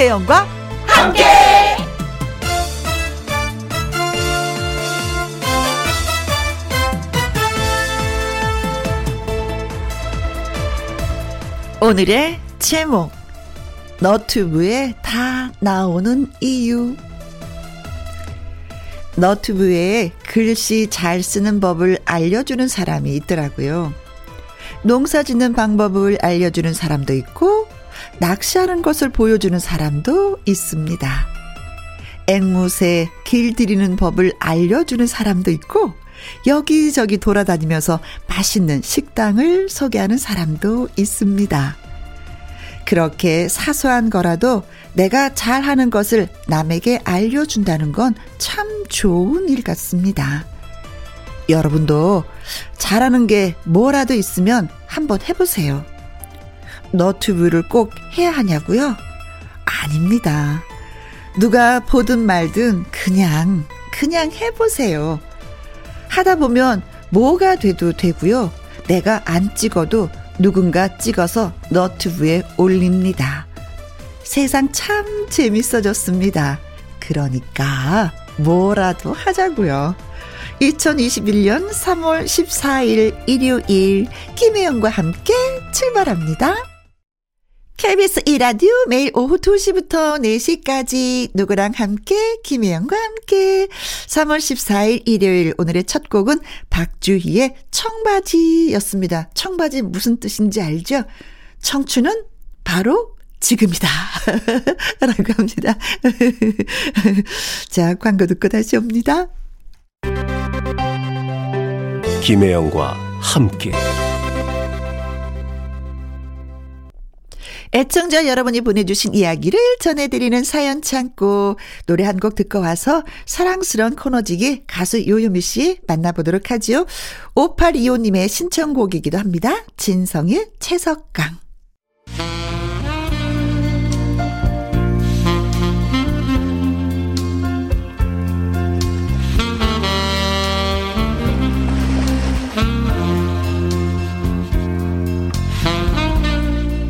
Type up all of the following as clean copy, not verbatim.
김혜영과 함께. 오늘의 제목, 너튜브에 다 나오는 이유. 너튜브에 글씨 잘 쓰는 법을 알려주는 사람이 있더라고요. 농사 짓는 방법을 알려주는 사람도 있고, 낚시하는 것을 보여주는 사람도 있습니다. 앵무새 길들이는 법을 알려주는 사람도 있고, 여기저기 돌아다니면서 맛있는 식당을 소개하는 사람도 있습니다. 그렇게 사소한 거라도 내가 잘하는 것을 남에게 알려준다는 건 참 좋은 일 같습니다. 여러분도 잘하는 게 뭐라도 있으면 한번 해보세요. 너튜브를 꼭 해야 하냐고요? 아닙니다. 누가 보든 말든 그냥 해보세요. 하다 보면 뭐가 돼도 되고요. 내가 안 찍어도 누군가 찍어서 너튜브에 올립니다. 세상 참 재밌어졌습니다. 그러니까 뭐라도 하자고요. 2021년 3월 14일 일요일, 김혜영과 함께 출발합니다. KBS E라디오 매일 오후 2시부터 4시까지 누구랑 함께, 김혜영과 함께. 3월 14일 일요일, 오늘의 첫 곡은 박주희의 청바지였습니다. 청바지 무슨 뜻인지 알죠? 청춘은 바로 지금이다 라고 합니다. 자, 광고 듣고 다시 옵니다. 김혜영과 함께. 애청자 여러분이 보내주신 이야기를 전해드리는 사연 창고, 노래 한 곡 듣고 와서 사랑스러운 코너지기 가수 요요미 씨 만나보도록 하지요. 5825님의 신청곡이기도 합니다. 진성의 채석강.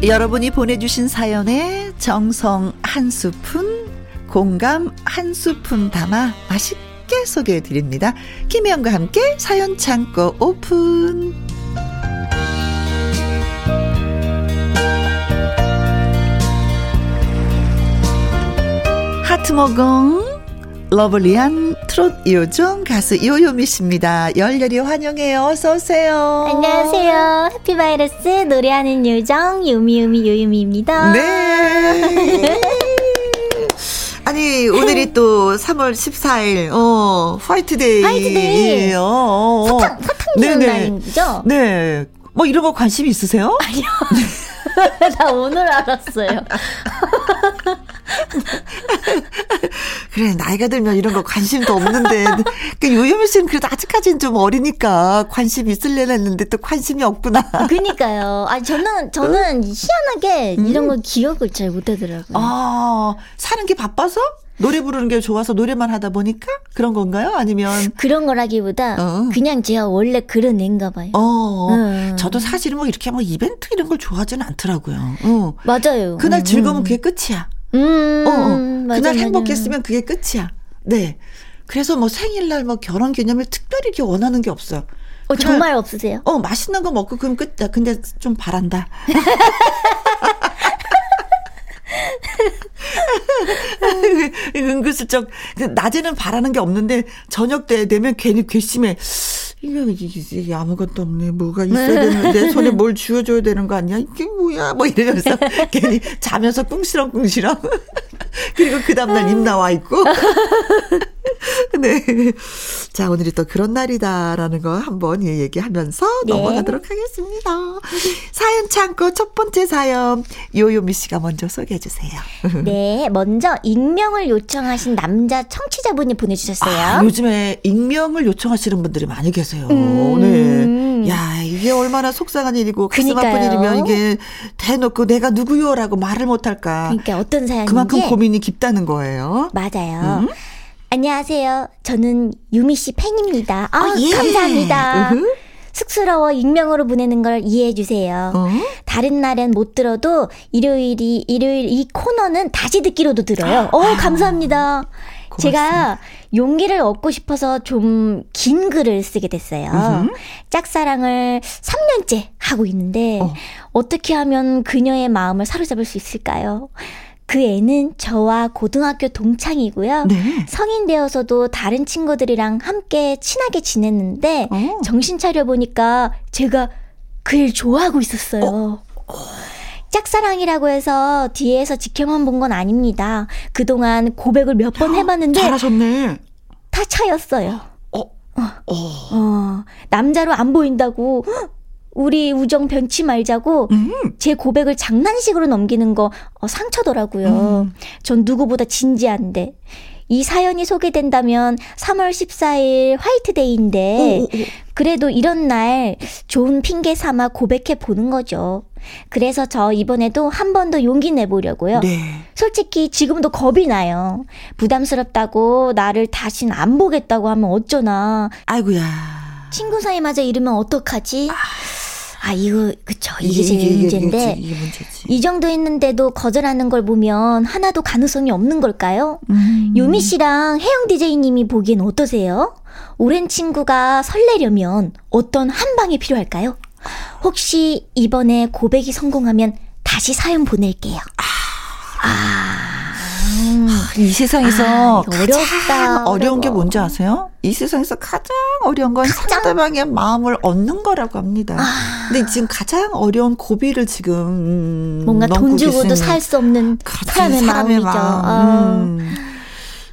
여러분이 보내주신 사연에 정성 한 스푼, 공감 한 스푼 담아 맛있게 소개해드립니다. 김혜영과 함께 사연 창고 오픈. ハートモゴン. 러블리한 트로트 요정 가수 요요미 씨입니다. 열렬히 환영해요. 어서 오세요. 안녕하세요. 해피바이러스 노래하는 요정 요미요미 요요미입니다. 네. 아니, 오늘이 또 3월 14일 화이트데이예요. 화이트데이. 사탕 주는 날이죠? 네. 뭐 이런 거 관심 있으세요? 아니요. 나 오늘 알았어요. 그래, 나이가 들면 이런 거 관심도 없는데. 그러니까 요요미 씨는 그래도 아직까지는 좀 어리니까 관심 있으려나 했는데 또 관심이 없구나. 그러니까요. 아니, 저는 희한하게 이런 거 기억을 잘 못하더라고요. 아, 사는 게 바빠서? 노래 부르는 게 좋아서 노래만 하다 보니까 그런 건가요? 아니면 그런 거라기보다 그냥 제가 원래 그런 애인가 봐요. 저도 사실은 뭐 이렇게 뭐 이벤트 이런 걸 좋아하지는 않더라고요. 맞아요. 그날 즐거우면 그게 끝이야. 맞아, 그날 행복했으면 그게 끝이야. 네. 그래서 뭐 생일날 뭐 결혼 기념일 특별히 이렇게 원하는 게 없어요. 그날, 정말 없으세요? 맛있는 거 먹고 그럼 끝. 근데 좀 바란다. 은근슬쩍 낮에는 바라는 게 없는데 저녁 때 되면 괜히 괘씸해. 이게 아무것도 없네. 뭐가 있어야 되는데 손에 뭘 쥐어줘야 되는 거 아니야? 이게 뭐야? 뭐 이러면서 괜히 자면서 꿍시렁꿍시렁. 그리고 그 다음날 입 나와 있고. 네. 자, 오늘이 또 그런 날이다라는 거 한번 얘기하면서 네, 넘어가도록 하겠습니다. 사연 창고 첫 번째 사연, 요요미 씨가 먼저 소개해 주세요. 네, 먼저 익명을 요청하신 남자 청취자분이 보내주셨어요. 아, 요즘에 익명을 요청하시는 분들이 많이 계세요. 네. 야, 이게 얼마나 속상한 일이고 가슴 아픈 일이면 이게 대놓고 내가 누구요라고 말을 못할까. 그러니까 어떤 사연인지 그만큼 고민이 깊다는 거예요. 맞아요. 안녕하세요. 저는 유미 씨 팬입니다. 아, 예. 감사합니다. 쑥스러워 익명으로 보내는 걸 이해해 주세요. 어? 다른 날엔 못 들어도 일요일 이 코너는 다시 듣기로도 들어요. 감사합니다. 고맙습니다. 제가 용기를 얻고 싶어서 좀 긴 글을 쓰게 됐어요. 으흠. 짝사랑을 3년째 하고 있는데 어떻게 하면 그녀의 마음을 사로잡을 수 있을까요? 그 애는 저와 고등학교 동창이고요. 네. 성인 되어서도 다른 친구들이랑 함께 친하게 지냈는데 정신 차려보니까 제가 그 애를 좋아하고 있었어요. 짝사랑이라고 해서 뒤에서 지켜만 본 건 아닙니다. 그동안 고백을 몇 번 해봤는데 잘하셨네. 다 차였어요. 남자로 안 보인다고 우리 우정 변치 말자고 제 고백을 장난식으로 넘기는 거 상처더라고요. 전 누구보다 진지한데 이 사연이 소개된다면 3월 14일 화이트데이인데 그래도 이런 날 좋은 핑계 삼아 고백해 보는 거죠. 그래서 저 이번에도 한 번 더 용기 내보려고요. 네. 솔직히 지금도 겁이 나요. 부담스럽다고 나를 다신 안 보겠다고 하면 어쩌나. 아이고야. 친구 사이마저 이러면 어떡하지? 이거 그쵸. 이게 제일 문제인데 이게 문제지. 이 정도 했는데도 거절하는 걸 보면 하나도 가능성이 없는 걸까요? 요미 씨랑 혜영 DJ님이 보기엔 어떠세요? 오랜 친구가 설레려면 어떤 한 방이 필요할까요? 혹시 이번에 고백이 성공하면 다시 사연 보낼게요. 이 세상에서 가장 어려운 게 뭔지 아세요? 이 세상에서 가장 어려운 건 상대방의 마음을 얻는 거라고 합니다. 근데 지금 가장 어려운 고비를 지금 뭔가 돈 주고도 살 수 없는 사람의 마음이죠.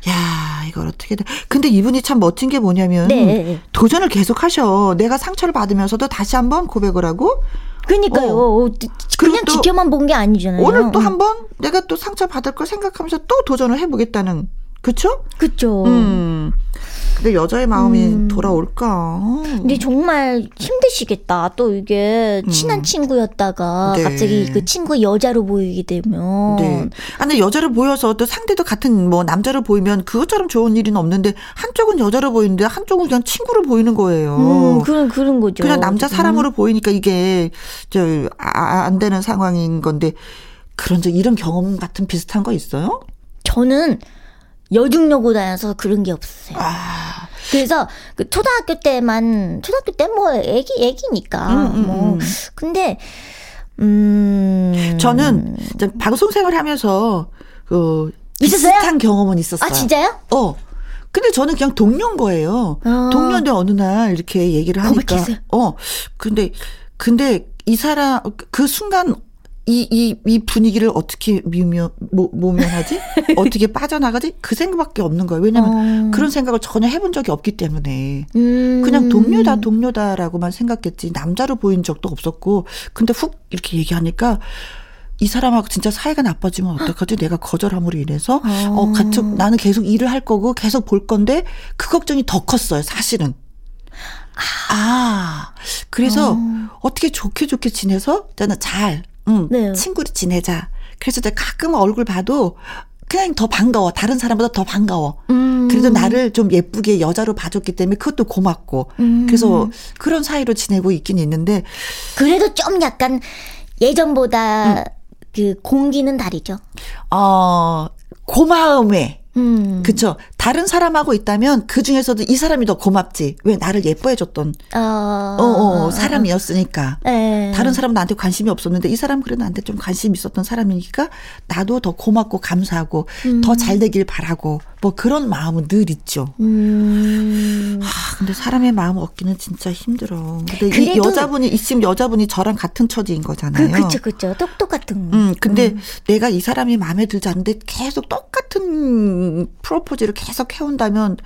야, 이걸 어떻게 돼. 근데 이분이 참 멋진 게 뭐냐면 도전을 계속 하셔. 내가 상처를 받으면서도 다시 한번 고백을 하고. 그러니까요. 그냥 지켜만 본 게 아니잖아요. 오늘 또 한 번 내가 또 상처받을 걸 생각하면서 또 도전을 해보겠다는. 그쵸? 그쵸. 근데 여자의 마음이 돌아올까. 근데 정말 힘드시겠다. 또 이게 친한 친구였다가 갑자기 그 친구 여자로 보이게 되면. 근데 여자로 보여서 또 상대도 같은 뭐 남자로 보이면 그것처럼 좋은 일은 없는데 한쪽은 여자로 보이는데 한쪽은 그냥 친구로 보이는 거예요. 그런 거죠. 그냥 남자 사람으로 보이니까 이게 안 되는 상황인 건데 그런 이런 경험 같은 비슷한 거 있어요? 저는 여중여고 다녀서 그런 게 없어요. 그래서 그 초등학교 때 뭐 애기니까 뭐 근데 저는 방송 생활하면서 그 있었어요? 비슷한 경험은 있었어요. 아 진짜요? 근데 저는 그냥 동료인 거예요. 동료인데 어느 날 이렇게 얘기를 하니까 고백했어요. 근데 이 사람 그 순간 이 분위기를 어떻게 모면하지? 어떻게 빠져나가지? 그 생각밖에 없는 거예요. 왜냐면 그런 생각을 전혀 해본 적이 없기 때문에. 그냥 동료다라고만 생각했지. 남자로 보인 적도 없었고. 근데 훅 이렇게 얘기하니까 이 사람하고 진짜 사이가 나빠지면 어떡하지? 내가 거절함으로 인해서. 나는 계속 일을 할 거고 계속 볼 건데 그 걱정이 더 컸어요. 사실은. 그래서 어떻게 좋게 지내서 나는 친구로 지내자. 그래서 내가 가끔 얼굴 봐도 그냥 더 반가워. 다른 사람보다 더 반가워. 그래도 나를 좀 예쁘게 여자로 봐줬기 때문에 그것도 고맙고. 그래서 그런 사이로 지내고 있긴 있는데. 그래도 좀 약간 예전보다 그 공기는 다르죠. 고마움에. 그쵸. 다른 사람하고 있다면 그 중에서도 이 사람이 더 고맙지. 왜 나를 예뻐해줬던 사람이었으니까. 다른 사람은 나한테 관심이 없었는데 이 사람은 그래도 나한테 좀 관심 있었던 사람이니까 나도 더 고맙고 감사하고 더 잘 되길 바라고 뭐 그런 마음은 늘 있죠. 근데 사람의 마음 얻기는 진짜 힘들어. 근데 이 여자분이 저랑 같은 처지인 거잖아요. 그쵸. 똑같은. 근데 내가 이 사람이 마음에 들지 않는데 계속 똑같은 프로포즈를 계속 해온다면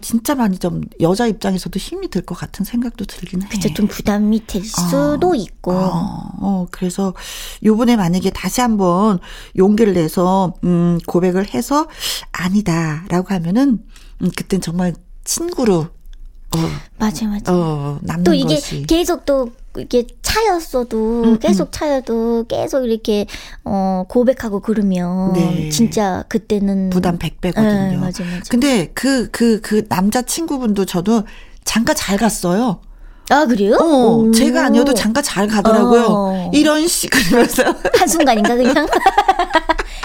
진짜 많이 좀 여자 입장에서도 힘이 들 것 같은 생각도 들긴 해. 그쵸, 좀 부담이 될 수도 있고. 그래서 요번에 만약에 다시 한번 용기를 내서 고백을 해서 아니다라고 하면은 그땐 정말 친구로. 맞아. 남는 또 이게 것이. 계속 또 이게 차였어도 차여도 계속 이렇게 고백하고 그러면 진짜 그때는 부담 100배거든요. 네, 맞아. 근데 그 남자 친구분도 저도 잠깐 잘 갔어요. 아 그래요? 어, 제가 아니어도 장가 잘 가더라고요. 이런 씨 그러면서 한순간인가 그냥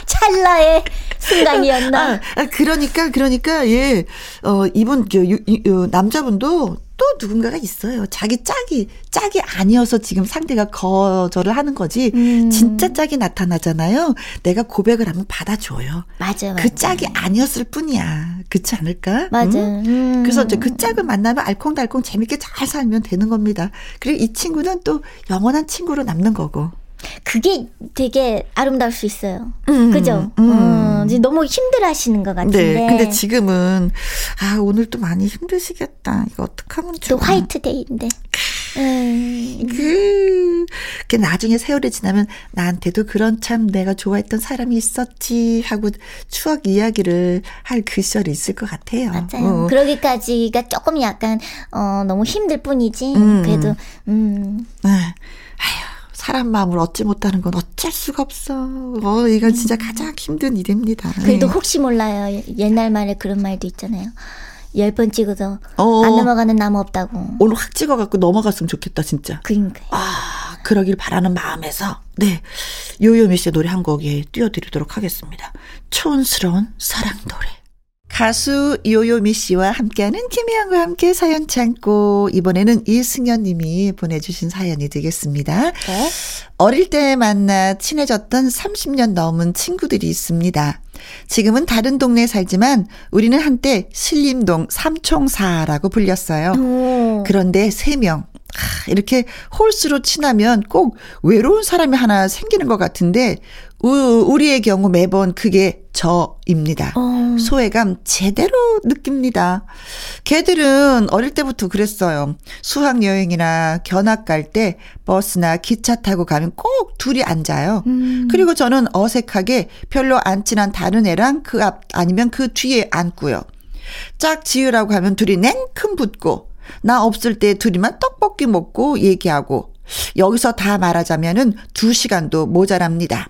찰나의 순간이었나. 그러니까 예, 이분 남자분도 또 누군가가 있어요. 자기 짝이 아니어서 지금 상대가 거절을 하는 거지. 진짜 짝이 나타나잖아요. 내가 고백을 하면 받아줘요. 맞아. 그 짝이 아니었을 뿐이야. 그렇지 않을까? 맞아. 그래서 이제 그 짝을 만나면 알콩달콩 재밌게 잘 살면 되는 겁니다. 그리고 이 친구는 또 영원한 친구로 남는 거고. 그게 되게 아름다울 수 있어요. 그죠? 너무 힘들어하시는 것 같은데. 네, 근데 지금은 오늘 또 많이 힘드시겠다. 이거 어떡하면 좋아. 또 화이트데이인데. 그 나중에 세월이 지나면 나한테도 그런 참 내가 좋아했던 사람이 있었지 하고 추억 이야기를 할 그 시절이 있을 것 같아요. 맞아요. 그러기까지가 조금 약간 너무 힘들 뿐이지. 그래도 아휴. 사람 마음을 얻지 못하는 건 어쩔 수가 없어. 이건 진짜 가장 힘든 일입니다. 그래도 네. 혹시 몰라요. 옛날 말에 그런 말도 있잖아요. 10번 찍어도 안 넘어가는 나무 없다고. 오늘 확 찍어갖고 넘어갔으면 좋겠다, 진짜. 그러니까요. 그러길 바라는 마음에서 네 요요미 씨의 노래 한 곡에 띄워드리도록 하겠습니다. 촌스러운 사랑 노래. 가수 요요미 씨와 함께하는 김혜영과 함께 사연 창고. 이번에는 이승현 님이 보내주신 사연이 되겠습니다. 네? 어릴 때 만나 친해졌던 30년 넘은 친구들이 있습니다. 지금은 다른 동네에 살지만 우리는 한때 신림동 삼총사라고 불렸어요. 그런데 3명. 이렇게 홀수로 친하면 꼭 외로운 사람이 하나 생기는 것 같은데 우리의 경우 매번 그게 저입니다. 소외감 제대로 느낍니다. 걔들은 어릴 때부터 그랬어요. 수학여행이나 견학 갈 때 버스나 기차 타고 가면 꼭 둘이 앉아요. 그리고 저는 어색하게 별로 안 친한 다른 애랑 그 앞 아니면 그 뒤에 앉고요. 짝 지으라고 하면 둘이 냉큼 붙고 나 없을 때 둘이만 떡볶이 먹고 얘기하고 여기서 다 말하자면은 2시간도 모자랍니다.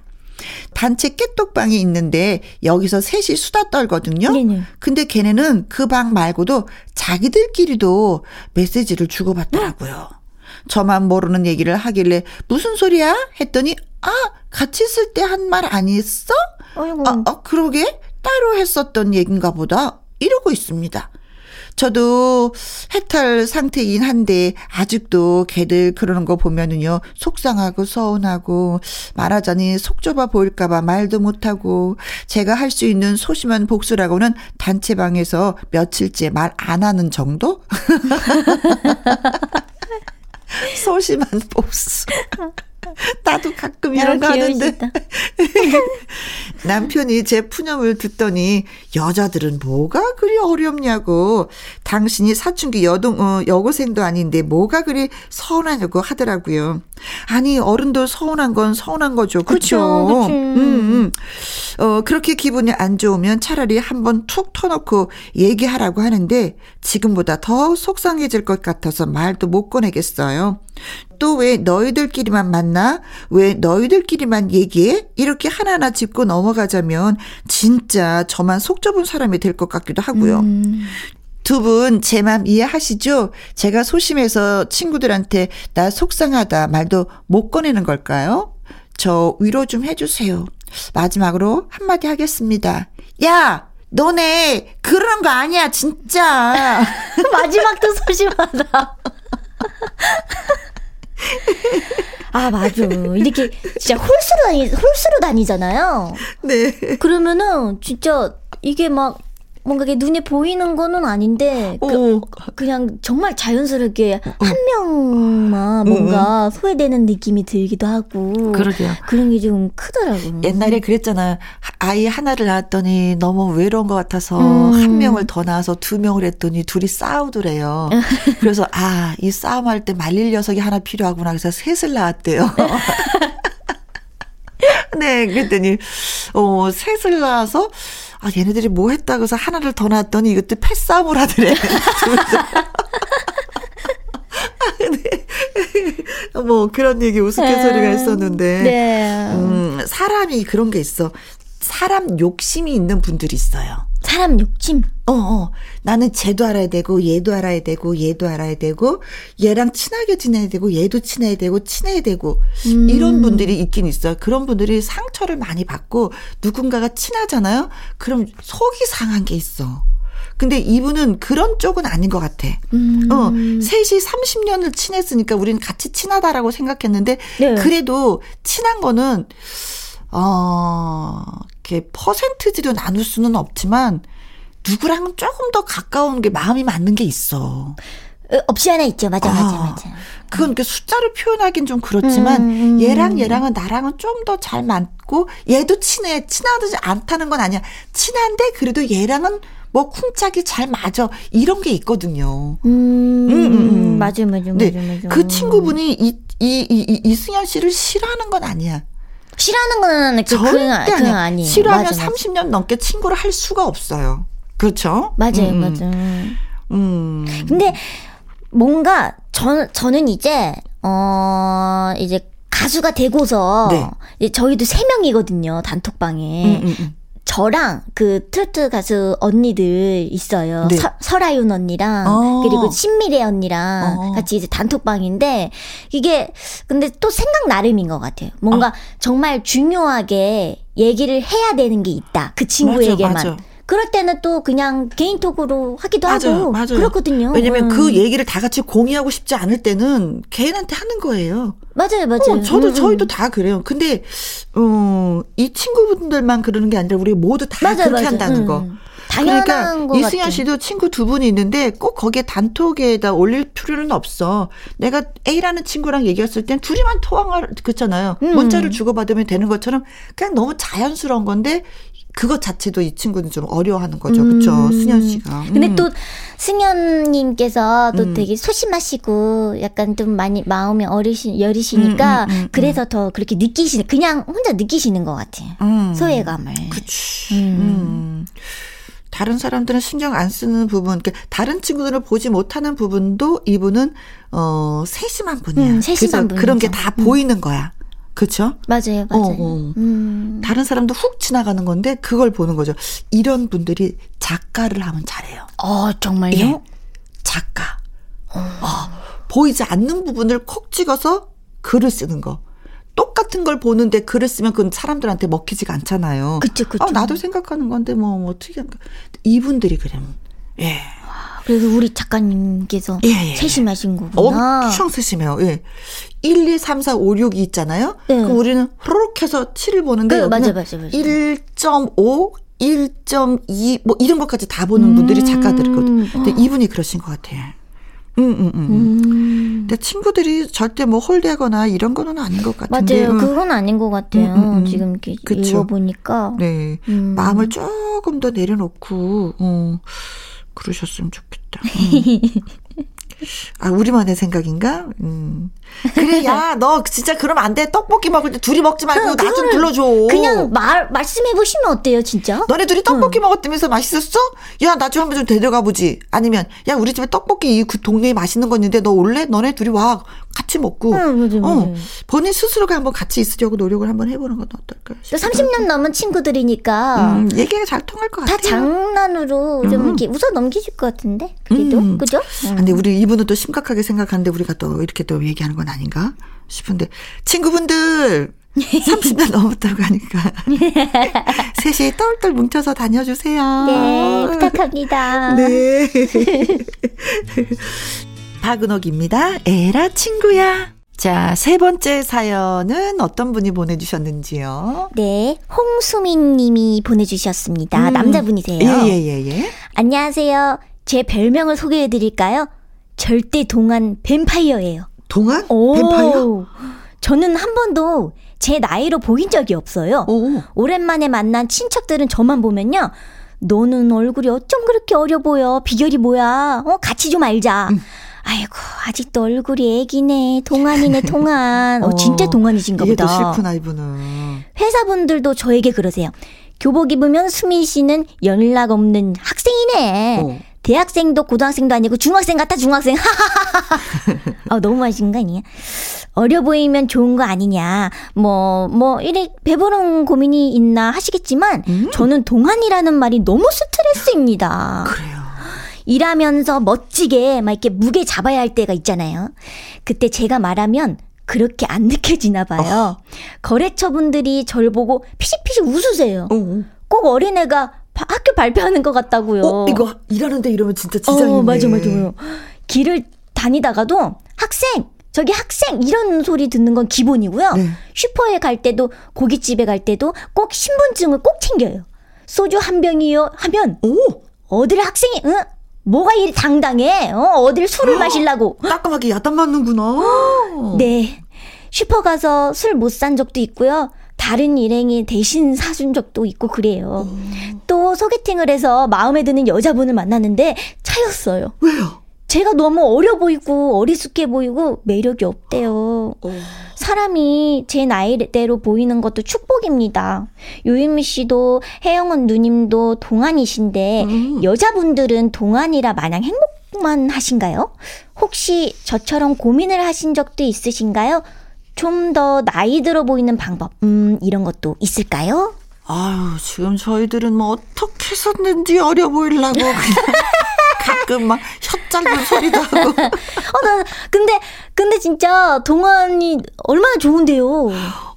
단체 깨톡방이 있는데 여기서 셋이 수다 떨거든요. 네네. 근데 걔네는 그 방 말고도 자기들끼리도 메시지를 주고받더라고요. 저만 모르는 얘기를 하길래 무슨 소리야? 했더니 같이 있을 때 한 말 아니었어? 그러게 따로 했었던 얘긴가 보다 이러고 있습니다. 저도 해탈 상태이긴 한데 아직도 걔들 그러는 거 보면은요 속상하고 서운하고 말하자니 속 좁아 보일까 봐 말도 못하고 제가 할 수 있는 소심한 복수라고는 단체방에서 며칠째 말 안 하는 정도? 소심한 복수. 나도 가끔 이런 거 하는데 남편이 제 푸념을 듣더니 여자들은 뭐가 그리 어렵냐고 당신이 사춘기 여고생도 아닌데 뭐가 그리 서운하냐고 하더라고요. 아니 어른도 서운한 건 서운한 거죠. 그렇죠. 그렇게 기분이 안 좋으면 차라리 한번 툭 터놓고 얘기하라고 하는데 지금보다 더 속상해질 것 같아서 말도 못 꺼내겠어요. 또 왜 너희들끼리만 만나? 왜 너희들끼리만 얘기해? 이렇게 하나하나 짚고 넘어가자면 진짜 저만 속 좁은 사람이 될 것 같기도 하고요. 두 분 제 맘 이해하시죠? 제가 소심해서 친구들한테 나 속상하다 말도 못 꺼내는 걸까요? 저 위로 좀 해주세요. 마지막으로 한마디 하겠습니다. 야! 너네 그런 거 아니야 진짜. 마지막도 소심하다. 아 맞아. 이렇게 진짜 홀수로 다니잖아요. 네. 그러면은 진짜 이게 막 뭔가 이게 눈에 보이는 거는 아닌데 그냥 정말 자연스럽게 한 명만 뭔가 소외되는 느낌이 들기도 하고. 그러게요. 그런 게 좀 크더라고요. 옛날에 그랬잖아. 아이 하나를 낳았더니 너무 외로운 것 같아서 한 명을 더 낳아서 2명을 했더니 둘이 싸우더래요. 그래서 이 싸움할 때 말릴 녀석이 하나 필요하구나. 그래서 3을 낳았대요. 네, 그랬더니 3을 낳아서 얘네들이 뭐 했다고 해서 하나를 더 낳았더니 이것도 패싸움을 하더래. 네. 뭐 그런 얘기 우스갯소리가 있었는데 네. 사람이 그런 게 있어. 사람 욕심이 있는 분들이 있어요. 사람 욕심? 어어. 나는 쟤도 알아야 되고 얘도 알아야 되고 얘도 알아야 되고 얘랑 친하게 지내야 되고 얘도 친해야 되고 친해야 되고 이런 분들이 있긴 있어요. 그런 분들이 상처를 많이 받고 누군가가 친하잖아요. 그럼 속이 상한 게 있어. 근데 이분은 그런 쪽은 아닌 것 같아. 셋이 30년을 친했으니까 우리는 같이 친하다라고 생각했는데 네. 그래도 친한 거는 이렇게 퍼센트지로 나눌 수는 없지만 누구랑은 조금 더 가까운 게 마음이 맞는 게 있어. 없이 하나 있죠. 맞아. 그건 그 숫자로 표현하긴 좀 그렇지만 얘랑 얘랑은 나랑은 좀 더 잘 맞고 얘도 친해. 친하지 않다는 건 아니야. 친한데 그래도 얘랑은 뭐 쿵짝이 잘 맞아. 이런 게 있거든요. 맞아. 그 친구분이 이승현 씨를 싫어하는 건 아니야. 싫어하는 건 절대 아니에요. 싫어하면 맞아. 30년 넘게 친구를 할 수가 없어요. 그렇죠? 맞아요. 근데 뭔가 저는 이제 이제 가수가 되고서 네. 이제 저희도 3명이거든요. 단톡방에. 저랑 그 트로트 가수 언니들 있어요. 네. 설아윤 언니랑 그리고 신미래 언니랑 같이 이제 단톡방인데 이게 근데 또 생각 나름인 것 같아요. 뭔가 정말 중요하게 얘기를 해야 되는 게 있다. 그 친구에게만. 맞아. 그럴 때는 또 그냥 개인톡으로 하기도 하고 그렇거든요. 왜냐면 그 얘기를 다 같이 공유하고 싶지 않을 때는 개인한테 하는 거예요. 맞아요. 저희도 다 그래요. 근데 이 친구분들만 그러는 게 아니라 우리 모두 다 그렇게 한다는 거. 당연한 그러니까 이승현 씨도 친구 2분이 있는데 꼭 거기에 단톡에다 올릴 필요는 없어. 내가 A라는 친구랑 얘기했을 땐 둘이만 통화를 그렇잖아요. 문자를 주고받으면 되는 것처럼 그냥 너무 자연스러운 건데 그것 자체도 이 친구는 좀 어려워하는 거죠. 그렇죠. 승현 씨가. 근데 또 승현님께서 또 되게 소심하시고 약간 좀 많이 마음이 여리시니까 그래서 더 그렇게 그냥 혼자 느끼시는 것 같아요. 소외감을. 그치. 다른 사람들은 신경 안 쓰는 부분, 그러니까 다른 친구들을 보지 못하는 부분도 이분은 세심한 분이야. 세심한 분. 그런 게 다 보이는 거야. 그렇죠? 맞아요. 다른 사람도 훅 지나가는 건데 그걸 보는 거죠. 이런 분들이 작가를 하면 잘해요. 정말요? 예. 작가. 보이지 않는 부분을 콕 찍어서 글을 쓰는 거. 똑같은 걸 보는데 글을 쓰면 그건 사람들한테 먹히지가 않잖아요. 그쵸. 나도 생각하는 건데 뭐 어떻게 이분들이 그래요. 예. 그래서 우리 작가님께서 세심하신 거구나. 엄청 세심해요. 예. 1, 2, 3, 4, 5, 6이 있잖아요. 예. 그럼 우리는 호록 해서 7을 보는데 1.5, 1.2 뭐 이런 것까지 다 보는 분들이 작가들이거든요. 근데 이분이 그러신 것 같아요. 근데 친구들이 절대 뭐 홀대하거나 이런 거는 아닌 것 같은데. 맞아요. 그건 아닌 것 같아요. 지금 이렇게 읽어보니까. 네. 마음을 조금 더 내려놓고 그러셨으면 좋겠다. 아, 우리만의 생각인가? 그래, 야, 너 진짜 그러면 안 돼. 떡볶이 먹을 때 둘이 먹지 말고 나 좀 불러줘. 그냥 말씀해보시면 어때요, 진짜? 너네 둘이 떡볶이 먹었다면서 맛있었어? 야, 나 좀 한번 좀 데려가보지. 아니면, 야, 우리 집에 떡볶이 그 동네에 맛있는 거 있는데 너 올래? 너네 둘이 와. 같이 먹고. 본인 스스로가 한번 같이 있으려고 노력을 한번 해보는 건 어떨까요? 30년 넘은 친구들이니까. 얘기가 잘 통할 것 같아요. 다 장난으로 좀 이렇게 웃어 넘기실 것 같은데? 그래도? 그죠? 근데 우리 이분은 또 심각하게 생각하는데 우리가 또 이렇게 또 얘기하는 건 아닌가 싶은데 친구분들 30년 넘었다고 하니까 셋이 똘똘 뭉쳐서 다녀주세요. 네, 부탁합니다. 네. 박은옥입니다. 에라 친구야. 자, 세 번째 사연은 어떤 분이 보내주셨는지요? 네, 홍수민 님이 보내주셨습니다. 남자분이세요. 예. 안녕하세요. 제 별명을 소개해드릴까요? 절대 동안 뱀파이어예요. 동안? 뱀파이어? 저는 한 번도 제 나이로 보인 적이 없어요. 오랜만에 만난 친척들은 저만 보면요. 너는 얼굴이 어쩜 그렇게 어려 보여. 비결이 뭐야. 같이 좀 알자. 아이고 아직도 얼굴이 애기네. 동안이네. 진짜 동안이신가 보다. 이게 더 싫구나 이분은. 회사분들도 저에게 그러세요. 교복 입으면 수민 씨는 연락 없는 학생이네. 대학생도 고등학생도 아니고 중학생 같아, 중학생. 아, 너무 맛있는 거 아니야? 어려 보이면 좋은 거 아니냐, 뭐 이래 배부른 고민이 있나 하시겠지만 저는 동안이라는 말이 너무 스트레스입니다. 그래요. 일하면서 멋지게 막 이렇게 무게 잡아야 할 때가 있잖아요. 그때 제가 말하면 그렇게 안 느껴지나 봐요. 어. 거래처분들이 절 보고 피식피식 웃으세요. 어. 꼭 어린애가 학교 발표하는 것 같다고요. 어, 이거 일하는데 이러면 진짜 지장이네. 어, 맞아요. 길을 다니다가도 학생, 저기 학생 이런 소리 듣는 건 기본이고요. 네. 슈퍼에 갈 때도 고깃집에 갈 때도 꼭 신분증을 꼭 챙겨요. 소주 한 병이요 하면 오, 어딜 학생이 응? 뭐가 이리 당당해? 어, 어딜 술을 마시려고. 따끔하게 야단 맞는구나. 네. 슈퍼 가서 술 못 산 적도 있고요. 다른 일행이 대신 사준 적도 있고 그래요. 또 소개팅을 해서 마음에 드는 여자분을 만났는데 차였어요. 왜요? 제가 너무 어려 보이고 어리숙해 보이고 매력이 없대요. 사람이 제 나이대로 보이는 것도 축복입니다. 요유미 씨도 혜영은 누님도 동안이신데 여자분들은 동안이라 마냥 행복만 하신가요? 혹시 저처럼 고민을 하신 적도 있으신가요? 좀 더 나이 들어 보이는 방법 이런 것도 있을까요? 아유, 지금 저희들은 뭐 어떻게 썼는지 어려 보이려고 그냥 가끔 막 혀 짧은 소리도 하고. 나 근데 진짜 동안이 얼마나 좋은데요.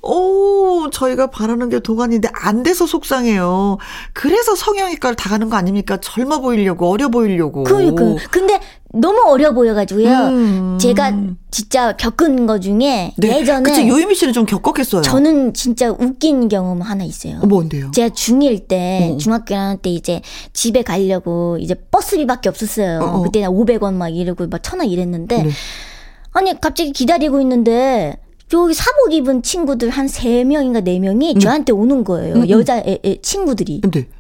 오, 저희가 바라는 게 동안인데 안 돼서 속상해요. 그래서 성형외과를 다 가는 거 아닙니까? 젊어 보이려고, 어려 보이려고. 그러니까요. 근데 너무 어려 보여가지고요. 제가 진짜 겪은 거 중에 네. 예전에. 그치, 요유미 씨는 좀 겪었겠어요. 저는 진짜 웃긴 경험 하나 있어요. 뭔데요? 제가 중1 때, 중학교 1학년 때 이제 집에 가려고 이제 버스비밖에 없었어요. 그때 나 500원 막 이러고 막 1000원 이랬는데. 네. 아니, 갑자기 기다리고 있는데. 저기 사복 입은 친구들 한 3명인가 4명이 저한테 오는 거예요. 여자 친구들이. 근데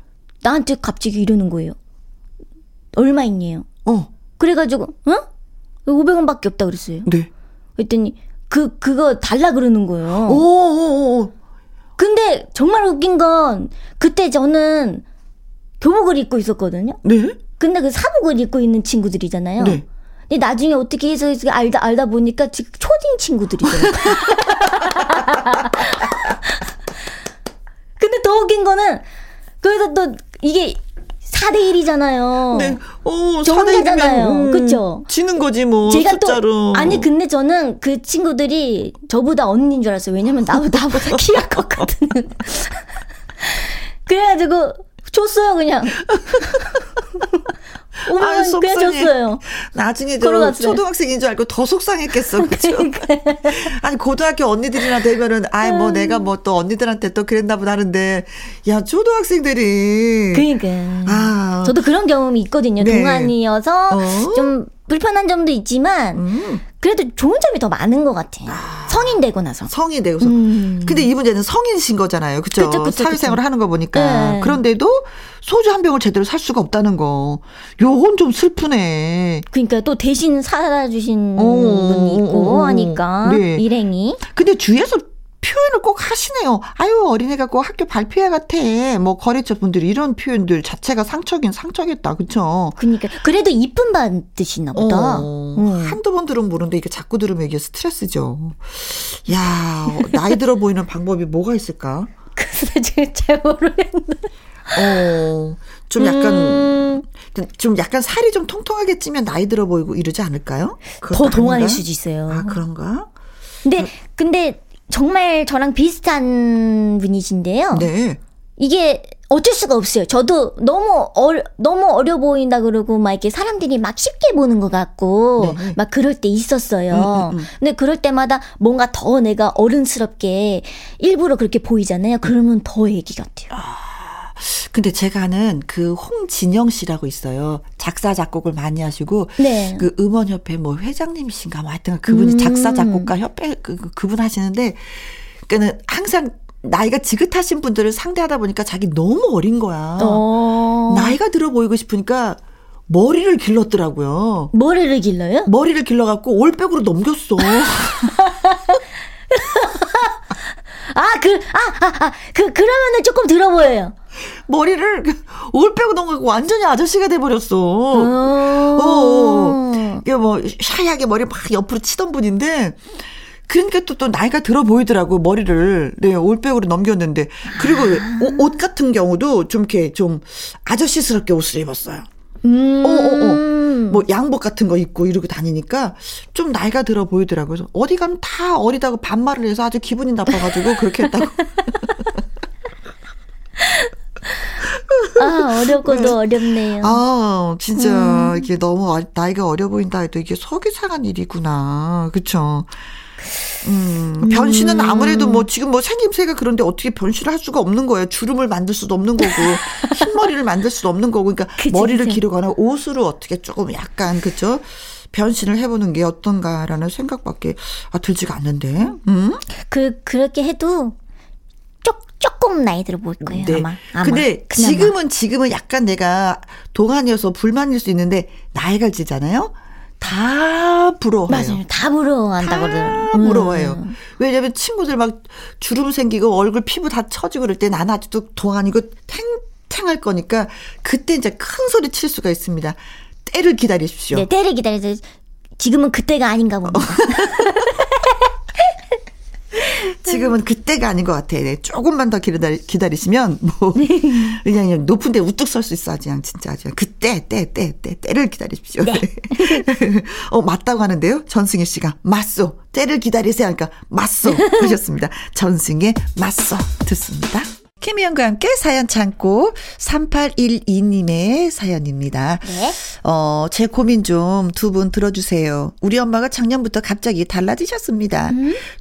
나한테 갑자기 이러는 거예요. 얼마 있네요. 그래가지고 응? 500원밖에 없다 그랬어요. 네. 그랬더니 그거 달라 그러는 거예요. 오오오. 근데 정말 웃긴 건 그때 저는 교복을 입고 있었거든요. 네. 근데 그 사복을 입고 있는 친구들이잖아요. 네. 근데 나중에 어떻게 해서 알다 보니까 지금 초딩 친구들이더라고요. 근데 더 웃긴 거는, 그래서 또 이게 4대1이잖아요. 네. 오, 4대1이잖아요. 그쵸? 지는 거지, 뭐. 제가 숫자로. 또, 아니, 근데 저는 그 친구들이 저보다 언니인 줄 알았어요. 왜냐면 나보다 키가 컸거든. 그래가지고, 줬어요, 그냥. 오늘 속상해. 줬어요. 나중에 저 초등학생인 줄 알고 더 속상했겠어. 그렇죠? 아니, 고등학교 언니들이나 되면은 아이 뭐 내가 뭐 또 언니들한테 또 그랬나 보다 하는데, 야, 초등학생들이. 그러니까. 아. 저도 그런 경험이 있거든요. 네. 동안이어서 좀 불편한 점도 있지만 그래도 좋은 점이 더 많은 것 같아요. 아. 성인 되고 나서. 성인 되고서. 근데 이 문제는 성인이신 거잖아요. 그렇죠? 사회생활을 하는 거 보니까. 네. 그런데도 소주 한 병을 제대로 살 수가 없다는 거. 요건 좀 슬프네. 그러니까 또 대신 사주신 분이 있고 하니까. 네. 일행이. 근데 주위에서 표현을 꼭 하시네요. 아유, 어린애가 꼭 학교 발표회 같아. 뭐 거래처분들이 이런 표현들 자체가 상처겠다. 그렇죠? 그러니까 그래도 이쁜 반듯이나 보다. 한두 번 들으면 모르는데 이게 자꾸 들으면 이게 스트레스죠. 야, 나이 들어 보이는 방법이 뭐가 있을까? 글쎄, 잘 모르겠네. 좀 약간 살이 좀 통통하게 찌면 나이 들어 보이고 이러지 않을까요? 더 동안일 수도 있어요. 아, 그런가? 근데 정말 저랑 비슷한 분이신데요. 네. 이게 어쩔 수가 없어요. 저도 너무 어려 보인다 그러고 막 이렇게 사람들이 막 쉽게 보는 것 같고 네. 막 그럴 때 있었어요. 근데 그럴 때마다 뭔가 더 내가 어른스럽게 일부러 그렇게 보이잖아요. 그러면 더 애기 같아요. 근데 제가 아는 그 홍진영 씨라고 있어요. 작사 작곡을 많이 하시고 네. 그 음원협회 뭐 회장님이신가 뭐 하여튼 그분이 작사 작곡가 협회 그분 하시는데, 그러니까는 항상 나이가 지긋하신 분들을 상대하다 보니까 자기 너무 어린 거야. 나이가 들어 보이고 싶으니까 머리를 길렀더라고요. 머리를 길러요? 머리를 길러갖고 올백으로 넘겼어. 그러면은 조금 들어 보여요. 머리를 올 빼고 넘어가고 완전히 아저씨가 돼버렸어. 이게 뭐 샤이하게 머리 막 옆으로 치던 분인데. 그러니까 또 나이가 들어 보이더라고 머리를. 네, 올백으로 넘겼는데. 그리고 옷 같은 경우도 좀 이렇게 좀 아저씨스럽게 옷을 입었어요. 뭐 양복 같은 거 입고 이러고 다니니까 좀 나이가 들어 보이더라고요. 그래서 어디 가면 다 어리다고 반말을 해서 아주 기분이 나빠가지고 그렇게 했다고. 아, 어렵고도 어렵네요. 아, 진짜 이게 너무 나이가 어려 보인다 해도 이게 속이 상한 일이구나. 그렇죠. 변신은 아무래도 뭐 지금 뭐 생김새가 그런데 어떻게 변신을 할 수가 없는 거예요. 주름을 만들 수도 없는 거고 흰머리를 만들 수도 없는 거고. 그러니까 그치, 머리를 그치. 기르거나 옷으로 어떻게 조금 약간 그죠 변신을 해보는 게 어떤가라는 생각밖에 들지가 않는데. 그렇게 해도 조금 나이 들어 보일 거예요. 네. 아마. 근데 그나마. 지금은 약간 내가 동안이어서 불만일 수 있는데 나이가 지잖아요. 다 부러워요. 맞아요. 다 부러워한다고 다 부러워해요. 왜냐하면 친구들 막 주름 생기고 얼굴 피부 다 처지고 그럴 때 난 아직도 동안이고 탱탱할 거니까 그때 이제 큰 소리 칠 수가 있습니다. 때를 기다리십시오. 네, 때를 기다리세요. 지금은 그때가 아닌가 봅니다. 지금은 그때가 아닌 것 같아. 네, 조금만 더 기다리시면 뭐 그냥 높은 데 우뚝 설 수 있어. 그냥 진짜 아주 그때 때를 기다리십시오. 네. 맞다고 하는데요. 전승희 씨가 맞소 때를 기다리세요. 그러니까 맞소 하셨습니다. 전승희의 맞소 듣습니다. 김희영과 함께 사연 창고 3812님의 사연입니다. 네? 제 고민 좀 두 분 들어주세요. 우리 엄마가 작년부터 갑자기 달라지셨습니다.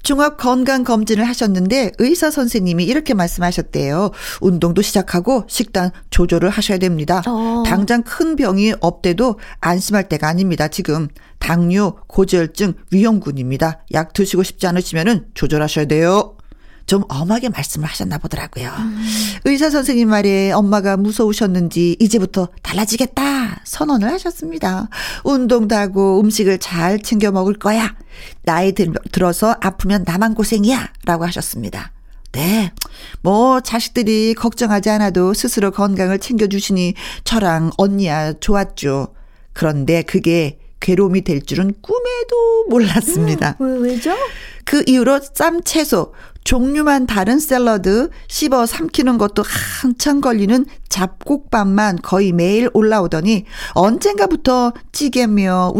종합건강검진을 하셨는데 의사 선생님이 이렇게 말씀하셨대요. 운동도 시작하고 식단 조절을 하셔야 됩니다. 당장 큰 병이 없대도 안심할 때가 아닙니다. 지금 당뇨, 고지혈증, 위험군입니다. 약 드시고 싶지 않으시면 조절하셔야 돼요. 좀 엄하게 말씀을 하셨나 보더라고요. 의사 선생님 말에 엄마가 무서우셨는지 이제부터 달라지겠다 선언을 하셨습니다. 운동도 하고 음식을 잘 챙겨 먹을 거야. 나이 들어서 아프면 나만 고생이야 라고 하셨습니다. 네, 뭐 자식들이 걱정하지 않아도 스스로 건강을 챙겨주시니 저랑 언니야 좋았죠. 그런데 그게 괴로움이 될 줄은 꿈에도 몰랐습니다. 왜죠? 그 이후로 쌈 채소 종류만 다른 샐러드 씹어 삼키는 것도 한참 걸리는 잡곡밥만 거의 매일 올라오더니 언젠가부터 찌개며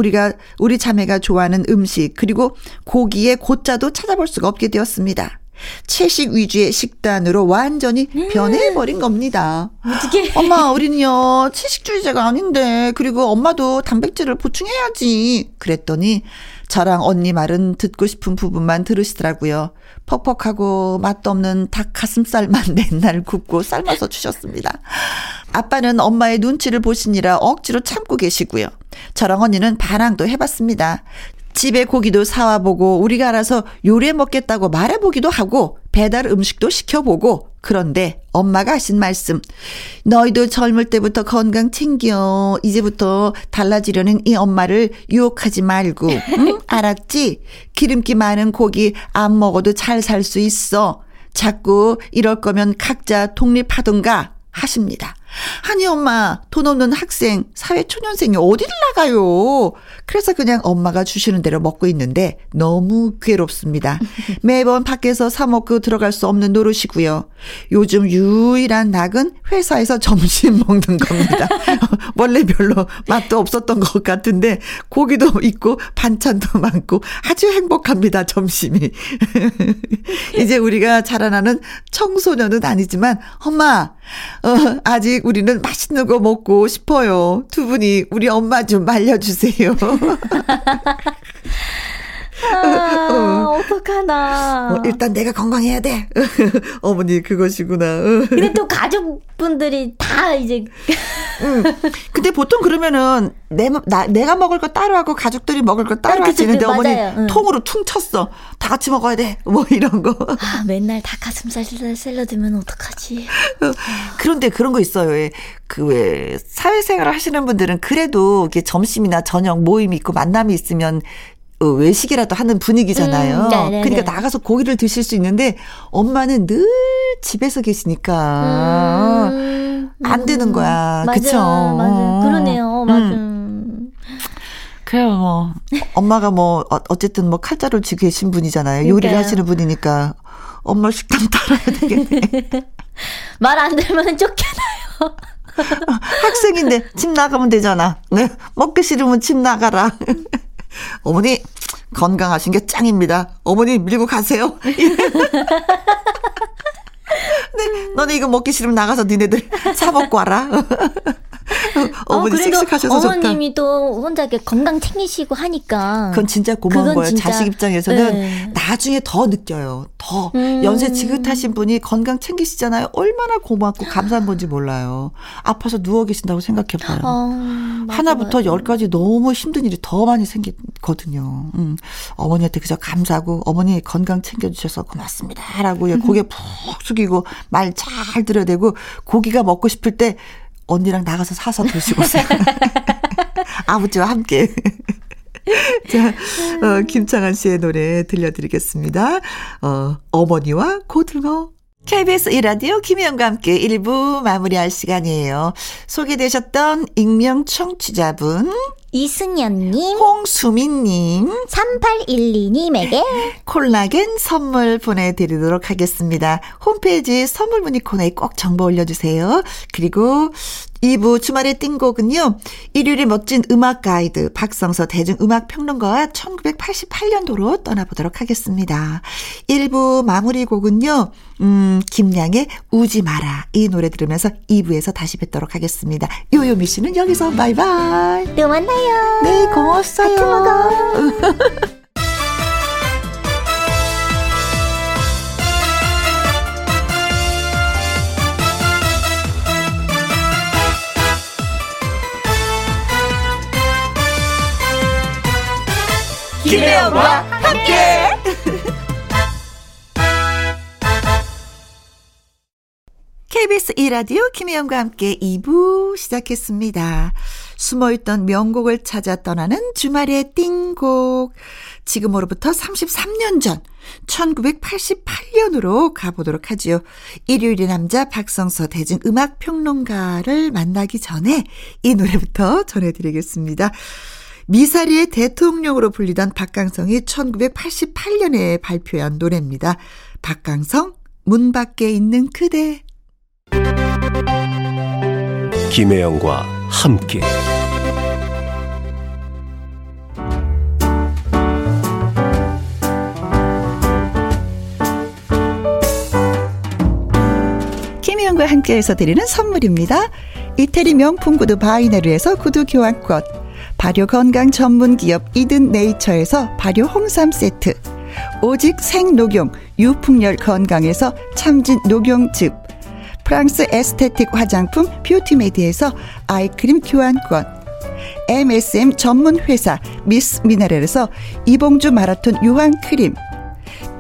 우리 자매가 좋아하는 음식 그리고 고기의 고자도 찾아볼 수가 없게 되었습니다. 채식 위주의 식단으로 완전히 변해버린 겁니다. 어떻게? 엄마, 우리는요 채식주의자가 아닌데 그리고 엄마도 단백질을 보충해야지 그랬더니 저랑 언니 말은 듣고 싶은 부분만 들으시더라고요. 퍽퍽하고 맛도 없는 닭 가슴살만 맨날 굽고 삶아서 주셨습니다. 아빠는 엄마의 눈치를 보시니라 억지로 참고 계시고요. 저랑 언니는 반항도 해봤습니다. 집에 고기도 사와보고 우리가 알아서 요리해 먹겠다고 말해보기도 하고 배달 음식도 시켜보고. 그런데 엄마가 하신 말씀, 너희도 젊을 때부터 건강 챙겨. 이제부터 달라지려는 이 엄마를 유혹하지 말고, 응? 알았지? 기름기 많은 고기 안 먹어도 잘 살 수 있어. 자꾸 이럴 거면 각자 독립하던가 하십니다. 아니 엄마, 돈 없는 학생, 사회초년생이 어디를 나가요. 그래서 그냥 엄마가 주시는 대로 먹고 있는데 너무 괴롭습니다. 매번 밖에서 사 먹고 들어갈 수 없는 노릇이고요. 요즘 유일한 낙은 회사에서 점심 먹는 겁니다. 원래 별로 맛도 없었던 것 같은데 고기도 있고 반찬도 많고 아주 행복합니다. 점심이. 이제 우리가 자라나는 청소년은 아니지만 엄마, 아직 우리는 맛있는 거 먹고 싶어요. 두 분이 우리 엄마 좀 말려주세요. 아, 어떡하나. 일단 내가 건강해야 돼. 어머니 그것이구나. 근데 또 가족분들이 다 이제. 근데 보통 그러면은 내가 먹을 거 따로 하고 가족들이 먹을 거 따로 하시는데 어머니 통으로 퉁 쳤어. 다 같이 먹어야 돼. 뭐 이런 거. 아, 맨날 닭가슴살 샐러드면 어떡하지. 그런데 그런 거 있어요. 왜 사회생활을 하시는 분들은 그래도 이렇게 점심이나 저녁 모임이 있고 만남이 있으면 외식이라도 하는 분위기잖아요. 그러니까 나가서 고기를 드실 수 있는데 엄마는 늘 집에서 계시니까 안 되는 거야. 그쵸? 맞아요. 그러네요. 맞아요. 그래요, 뭐. 엄마가 뭐, 어쨌든 뭐 칼자루를 쥐고 계신 분이잖아요. 요리를 그러니까요. 하시는 분이니까. 엄마 식당 따라야 되겠네. 말 안 들으면 쫓겨나요. 학생인데, 집 나가면 되잖아. 네. 먹기 싫으면 집 나가라. 어머니, 건강하신 게 짱입니다. 어머니, 밀고 가세요. 네, 너네 이거 먹기 싫으면 나가서 니네들 사먹고 와라. 어머니 씩씩하셔서 좋다. 어머님이 또 혼자 이렇게 건강 챙기시고 하니까. 그건 진짜 고마운 거예요. 진짜, 자식 입장에서는 네. 나중에 더 느껴요. 더. 연세 지긋하신 분이 건강 챙기시잖아요. 얼마나 고맙고 감사한 건지 몰라요. 아파서 누워 계신다고 생각해봐요. 하나부터 열까지 너무 힘든 일이 더 많이 생기거든요. 어머니한테 그저 감사하고 어머니 건강 챙겨주셔서 고맙습니다. 라고 고개 푹 숙이고 말 잘 들여대고 고기가 먹고 싶을 때 언니랑 나가서 사서 드시고 오세요. 아버지와 함께. 자, 김창한 씨의 노래 들려드리겠습니다. 어머니와 고등어. KBS E라디오 김희영과 함께 1부 마무리할 시간이에요. 소개되셨던 익명 청취자분 이승연님, 홍수민님, 3812님에게 콜라겐 선물 보내드리도록 하겠습니다. 홈페이지 선물 문의 코너에 꼭 정보 올려주세요. 그리고 2부 주말의 띵곡은요. 일요일의 멋진 음악 가이드 박성서 대중음악평론가와 1988년도로 떠나보도록 하겠습니다. 1부 마무리 곡은요. 김양의 우지 마라 이 노래 들으면서 2부에서 다시 뵙도록 하겠습니다. 요요미 씨는 여기서 바이바이. 또 만나요. 네, 고마웠어요. 하트 먹어. 김혜영과 함께 KBS E라디오 김혜영과 함께 2부 시작했습니다. 숨어있던 명곡을 찾아 떠나는 주말의 띵곡. 지금으로부터 33년 전 1988년으로 가보도록 하지요. 일요일의 남자 박성서 대중음악평론가를 만나기 전에 이 노래부터 전해드리겠습니다. 미사리의 대통령으로 불리던 박강성이 1988년에 발표한 노래입니다. 박강성, 문 밖에 있는 그대. 김혜영과 함께. 김혜영과 함께해서 드리는 선물입니다. 이태리 명품 구두 바이네르에서 구두 교환권, 발효 건강 전문 기업 이든 네이처에서 발효 홍삼 세트, 오직 생 녹용 유풍열 건강에서 참진 녹용즙, 프랑스 에스테틱 화장품 뷰티메디에서 아이크림 교환권, MSM 전문 회사 미스 미나렐에서 이봉주 마라톤 유황 크림,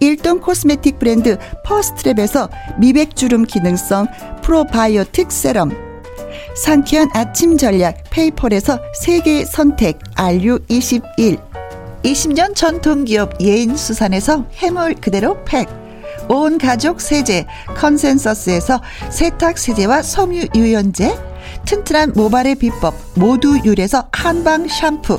일동 코스메틱 브랜드 퍼스트랩에서 미백주름 기능성 프로바이오틱 세럼, 상쾌한 아침 전략 페이펄에서 세계 선택 RU21, 20년 전통기업 예인수산에서 해물 그대로 팩, 온 가족 세제 컨센서스에서 세탁 세제와 섬유 유연제, 튼튼한 모발의 비법 모두 유래에서 한방 샴푸,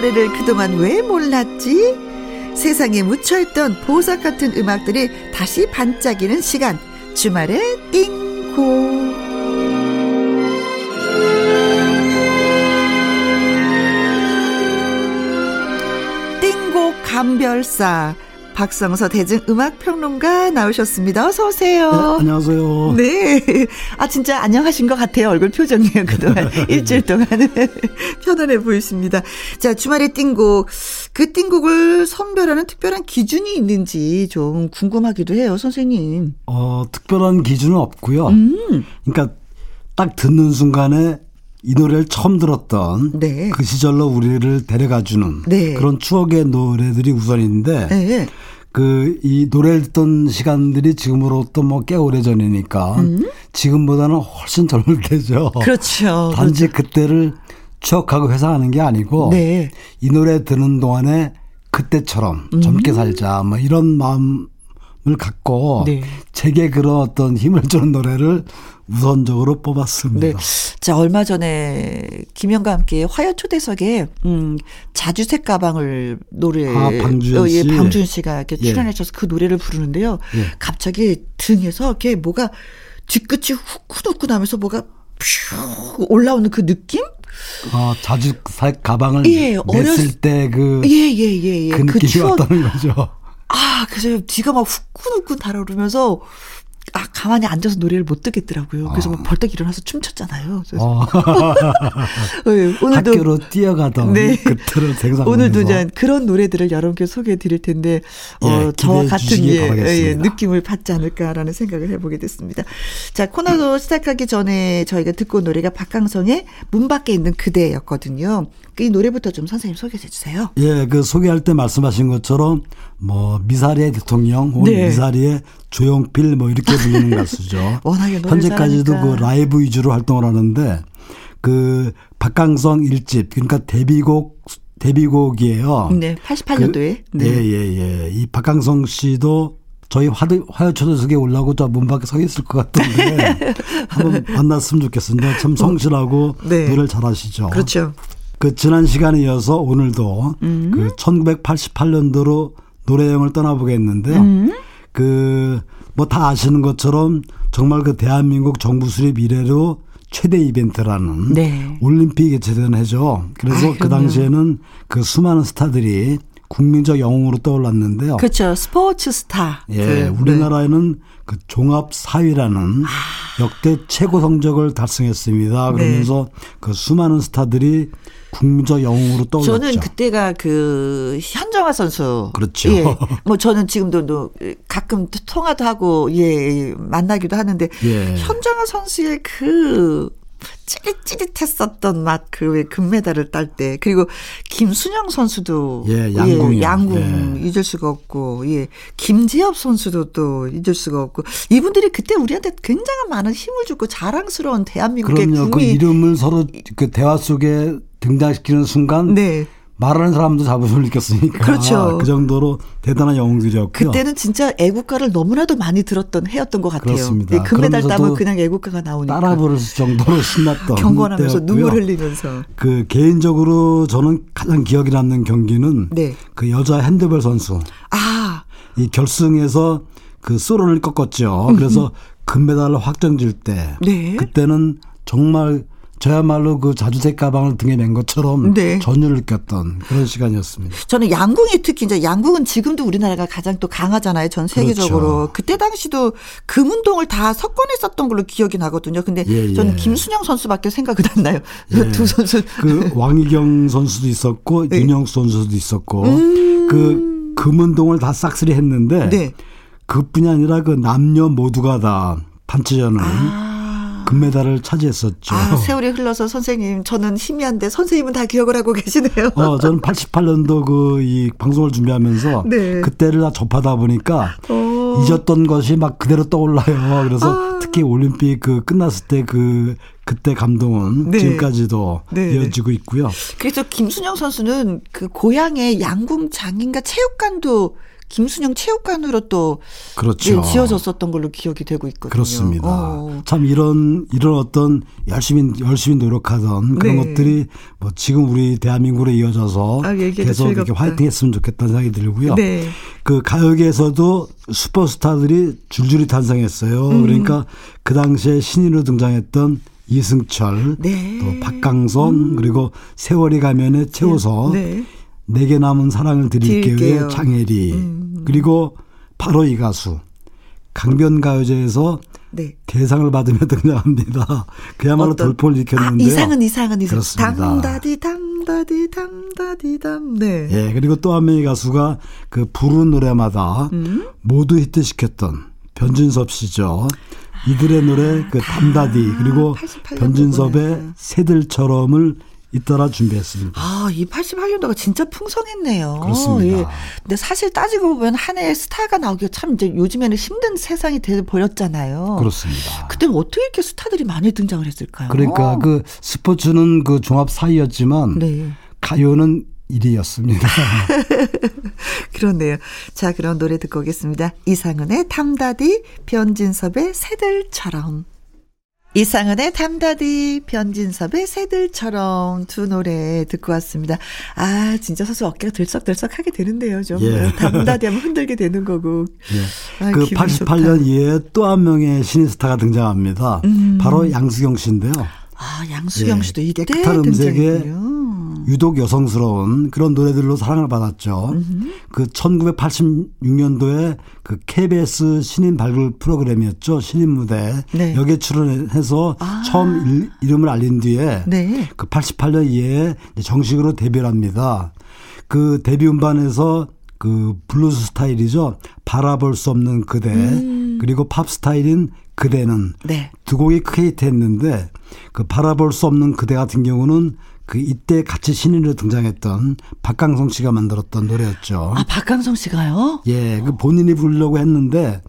노래를 그동안 왜 몰랐지? 세상에 묻혀있던 보석 같은 음악들이 다시 반짝이는 시간, 주말에 띵고. 띵고 감별사 박성서 대중음악평론가 나오셨습니다. 어서 오세요. 네, 안녕하세요. 네, 아 진짜 안녕하신 것 같아요. 얼굴 표정이에요. 그동안 일주일 동안 편안해 보이십니다. 자, 주말에 띵곡, 그 띵곡을 선별하는 특별한 기준이 있는지 좀 궁금하기도 해요, 선생님. 특별한 기준은 없고요. 그러니까 딱 듣는 순간에 이 노래를 처음 들었던 네. 그 시절로 우리를 데려가주는 네. 그런 추억의 노래들이 우선인데 네. 그 이 노래를 듣던 시간들이 지금으로부터 뭐 꽤 오래전이니까 지금보다는 훨씬 젊을 때죠. 그렇죠. 단지 그렇죠. 그때를 추억하고 회상하는 게 아니고 네. 이 노래 듣는 동안에 그때처럼 젊게 살자 뭐 이런 마음을 갖고 네. 제게 그런 어떤 힘을 주는 노래를 우선적으로 뽑았습니다. 네. 자, 얼마 전에 김영과 함께 화요 초대석에 자주색 가방을 노래 방주연 씨. 예, 방주연 씨가 이렇게 출연하셔서 그 노래를 부르는데요. 예. 갑자기 등에서 이렇게 뭐가 뒤끝이 후끈후끈하면서 뭐가 퓨 올라오는 그 느낌? 자주색 가방을 냈을 때 그 그 느낌이 왔다는 거죠. 아, 그래서 뒤가 막 후끈후끈 달아오르면서 아, 가만히 앉아서 노래를 못 듣겠더라고요. 그래서 막 벌떡 일어나서 춤췄잖아요. 네, 오늘도 학교로 뛰어가던 네. 그때를 생각하면서 오늘도 이제 그런 노래들을 여러분께 소개해 드릴 텐데 저와 같은 느낌을 받지 않을까라는 생각을 해보게 됐습니다. 자, 코너도 시작하기 전에 저희가 듣고 온 노래가 박강성의 문 밖에 있는 그대였거든요. 이 노래부터 좀 선생님 소개해 주세요. 예, 그 소개할 때 말씀하신 것처럼 뭐 미사리의 대통령 혹은 네. 미사리의 조용필 뭐 이렇게 부르는 가수죠. 워낙에 현재까지도 잘하니까. 그 라이브 위주로 활동을 하는데 그 박강성 1집 그러니까 데뷔곡이에요. 네, 88년도에. 그, 네. 예, 이 박강성 씨도 저희 화요 초대석에 올라오고 저 문 밖에 서 있을 것 같은데 한번 만났으면 좋겠습니다. 참 성실하고 네. 노래를 잘하시죠. 그렇죠. 그 지난 시간에 이어서 오늘도 그 1988년도로 노래여행을 떠나보겠는데요. 그 뭐 다 아시는 것처럼 정말 그 대한민국 정부 수립 이래로 최대 이벤트라는 네. 올림픽이 개최된 해죠. 그래서 그 당시에는 그 수많은 스타들이 국민적 영웅으로 떠올랐는데요. 그렇죠. 스포츠 스타. 예, 네. 우리나라에는 그 종합 4위라는 역대 최고 성적을 달성했습니다. 그러면서 네. 그 수많은 스타들이 국민적 영웅으로 떠올랐죠. 저는 그때가 그 현정화 선수. 그렇죠. 예. 뭐 저는 지금도 가끔 통화도 하고 예 만나기도 하는데 예. 현정화 선수의 그 찌릿찌릿했었던 맛 그 금메달을 딸 때 그리고 김순영 선수도 양궁 잊을 수가 없고 예 김지엽 선수도 또 잊을 수가 없고 이분들이 그때 우리한테 굉장히 많은 힘을 주고 자랑스러운 대한민국의 그럼요. 그 이름을 서로 그 대화 속에 등장시키는 순간 네. 말하는 사람도 자부심을 느꼈으니까 그렇죠. 그 정도로 대단한 영웅들이었고요. 그때는 진짜 애국가를 너무나도 많이 들었던 해였던 것 같아요. 그렇습니다. 네, 금메달 따면 그냥 애국가가 나오니까. 따라 부를 정도로 신났던 경건하면서 눈물 흘리면서. 그 개인적으로 저는 가장 기억에 남는 경기는 네. 그 여자 핸드볼 선수. 아. 이 결승에서 그 소련을 꺾었죠. 그래서 금메달을 확정 줄 때. 네. 그때는 정말. 저야말로 그 자주색 가방을 등에 맨 것처럼 네. 전율을 느꼈던 그런 시간이었습니다. 저는 양궁이 특히 이제 양궁은 지금도 우리나라가 가장 또 강하잖아요. 전 세계적으로. 그렇죠. 그때 당시도 금운동을 다 석권했었던 걸로 기억이 나거든요. 근데 저는 김순영 선수밖에 생각이 안 나요. 예. 두 선수. 그 왕희경 선수도 있었고 네. 윤영수 선수도 있었고 그 금운동을 다 싹쓸이 했는데 네. 그뿐이 아니라 그 남녀 모두가 다 단체전을 금메달을 차지했었죠. 아, 세월이 흘러서 선생님 저는 희미한데 선생님은 다 기억을 하고 계시네요. 저는 88년도 그 이 방송을 준비하면서 네. 그때를 다 접하다 보니까 잊었던 것이 막 그대로 떠올라요. 그래서 특히 올림픽 그 끝났을 때 그 그때 감동은 네. 지금까지도 네. 이어지고 있고요. 그래서 김순영 선수는 그 고향의 양궁 장인과 체육관도 김순영 체육관으로 또 그렇죠. 네, 지어졌었던 걸로 기억이 되고 있거든요. 그렇습니다. 참 이런 어떤 열심히 노력하던 그런 네. 것들이 뭐 지금 우리 대한민국으로 이어져서 계속 즐겁다. 이렇게 화이팅했으면 좋겠다는 생각이 들고요. 네. 그 가요계에서도 슈퍼스타들이 줄줄이 탄생했어요. 그러니까 그 당시에 신인으로 등장했던 이승철, 네. 또 박강성 그리고 세월이 가면의 최우선. 네. 네. 내게 남은 사랑을 드릴게요. 장혜리. 그리고 바로 이 가수. 강변가요제에서 네. 대상을 받으며 등장합니다. 그야말로 돌풍을 일으켰는데요. 아, 이상은. 담다디담. 네. 예, 그리고 또 한 명의 가수가 그 부른 노래마다 모두 히트시켰던 변진섭 씨죠. 이들의 노래 그 담다디 그리고 변진섭의 새들처럼을 잇따라 준비했습니다. 아, 이 88년도가 진짜 풍성했네요. 그렇습니다. 예. 근데 사실 따지고 보면 한 해에 스타가 나오기가 참 이제 요즘에는 힘든 세상이 되어버렸잖아요. 그렇습니다. 그때 어떻게 이렇게 스타들이 많이 등장을 했을까요? 그러니까 그 스포츠는 그 종합 4위였지만 네. 가요는 1위였습니다. 그렇네요. 자, 그럼 노래 듣고 오겠습니다. 이상은의 담다디, 변진섭의 새들처럼. 이상은의 담다디, 변진섭의 새들처럼 두 노래 듣고 왔습니다. 아, 진짜 사실 어깨가 들썩들썩하게 되는데요. 좀 예. 담다디 하면 흔들게 되는 거고. 예. 아, 그 88년 이에 또 한 명의 신인스타가 등장합니다. 바로 양수경 씨인데요. 아, 양수경 씨도 예. 이때 등장했군요. 유독 여성스러운 그런 노래들로 사랑을 받았죠. 그 1986년도에 그 KBS 신인 발굴 프로그램이었죠. 신인 무대. 네. 여기에 출연해서 아. 처음 이름을 알린 뒤에 네. 그 88년 이에 정식으로 데뷔를 합니다. 그 데뷔 음반에서 그 블루스 스타일이죠. 바라볼 수 없는 그대. 그리고 팝 스타일인 그대는 네. 두 곡이 크게 히트했는데 그 바라볼 수 없는 그대 같은 경우는 그 이때 같이 신인으로 등장했던 박강성 씨가 만들었던 노래였죠. 아, 박강성 씨가요? 예, 그 본인이 부르려고 했는데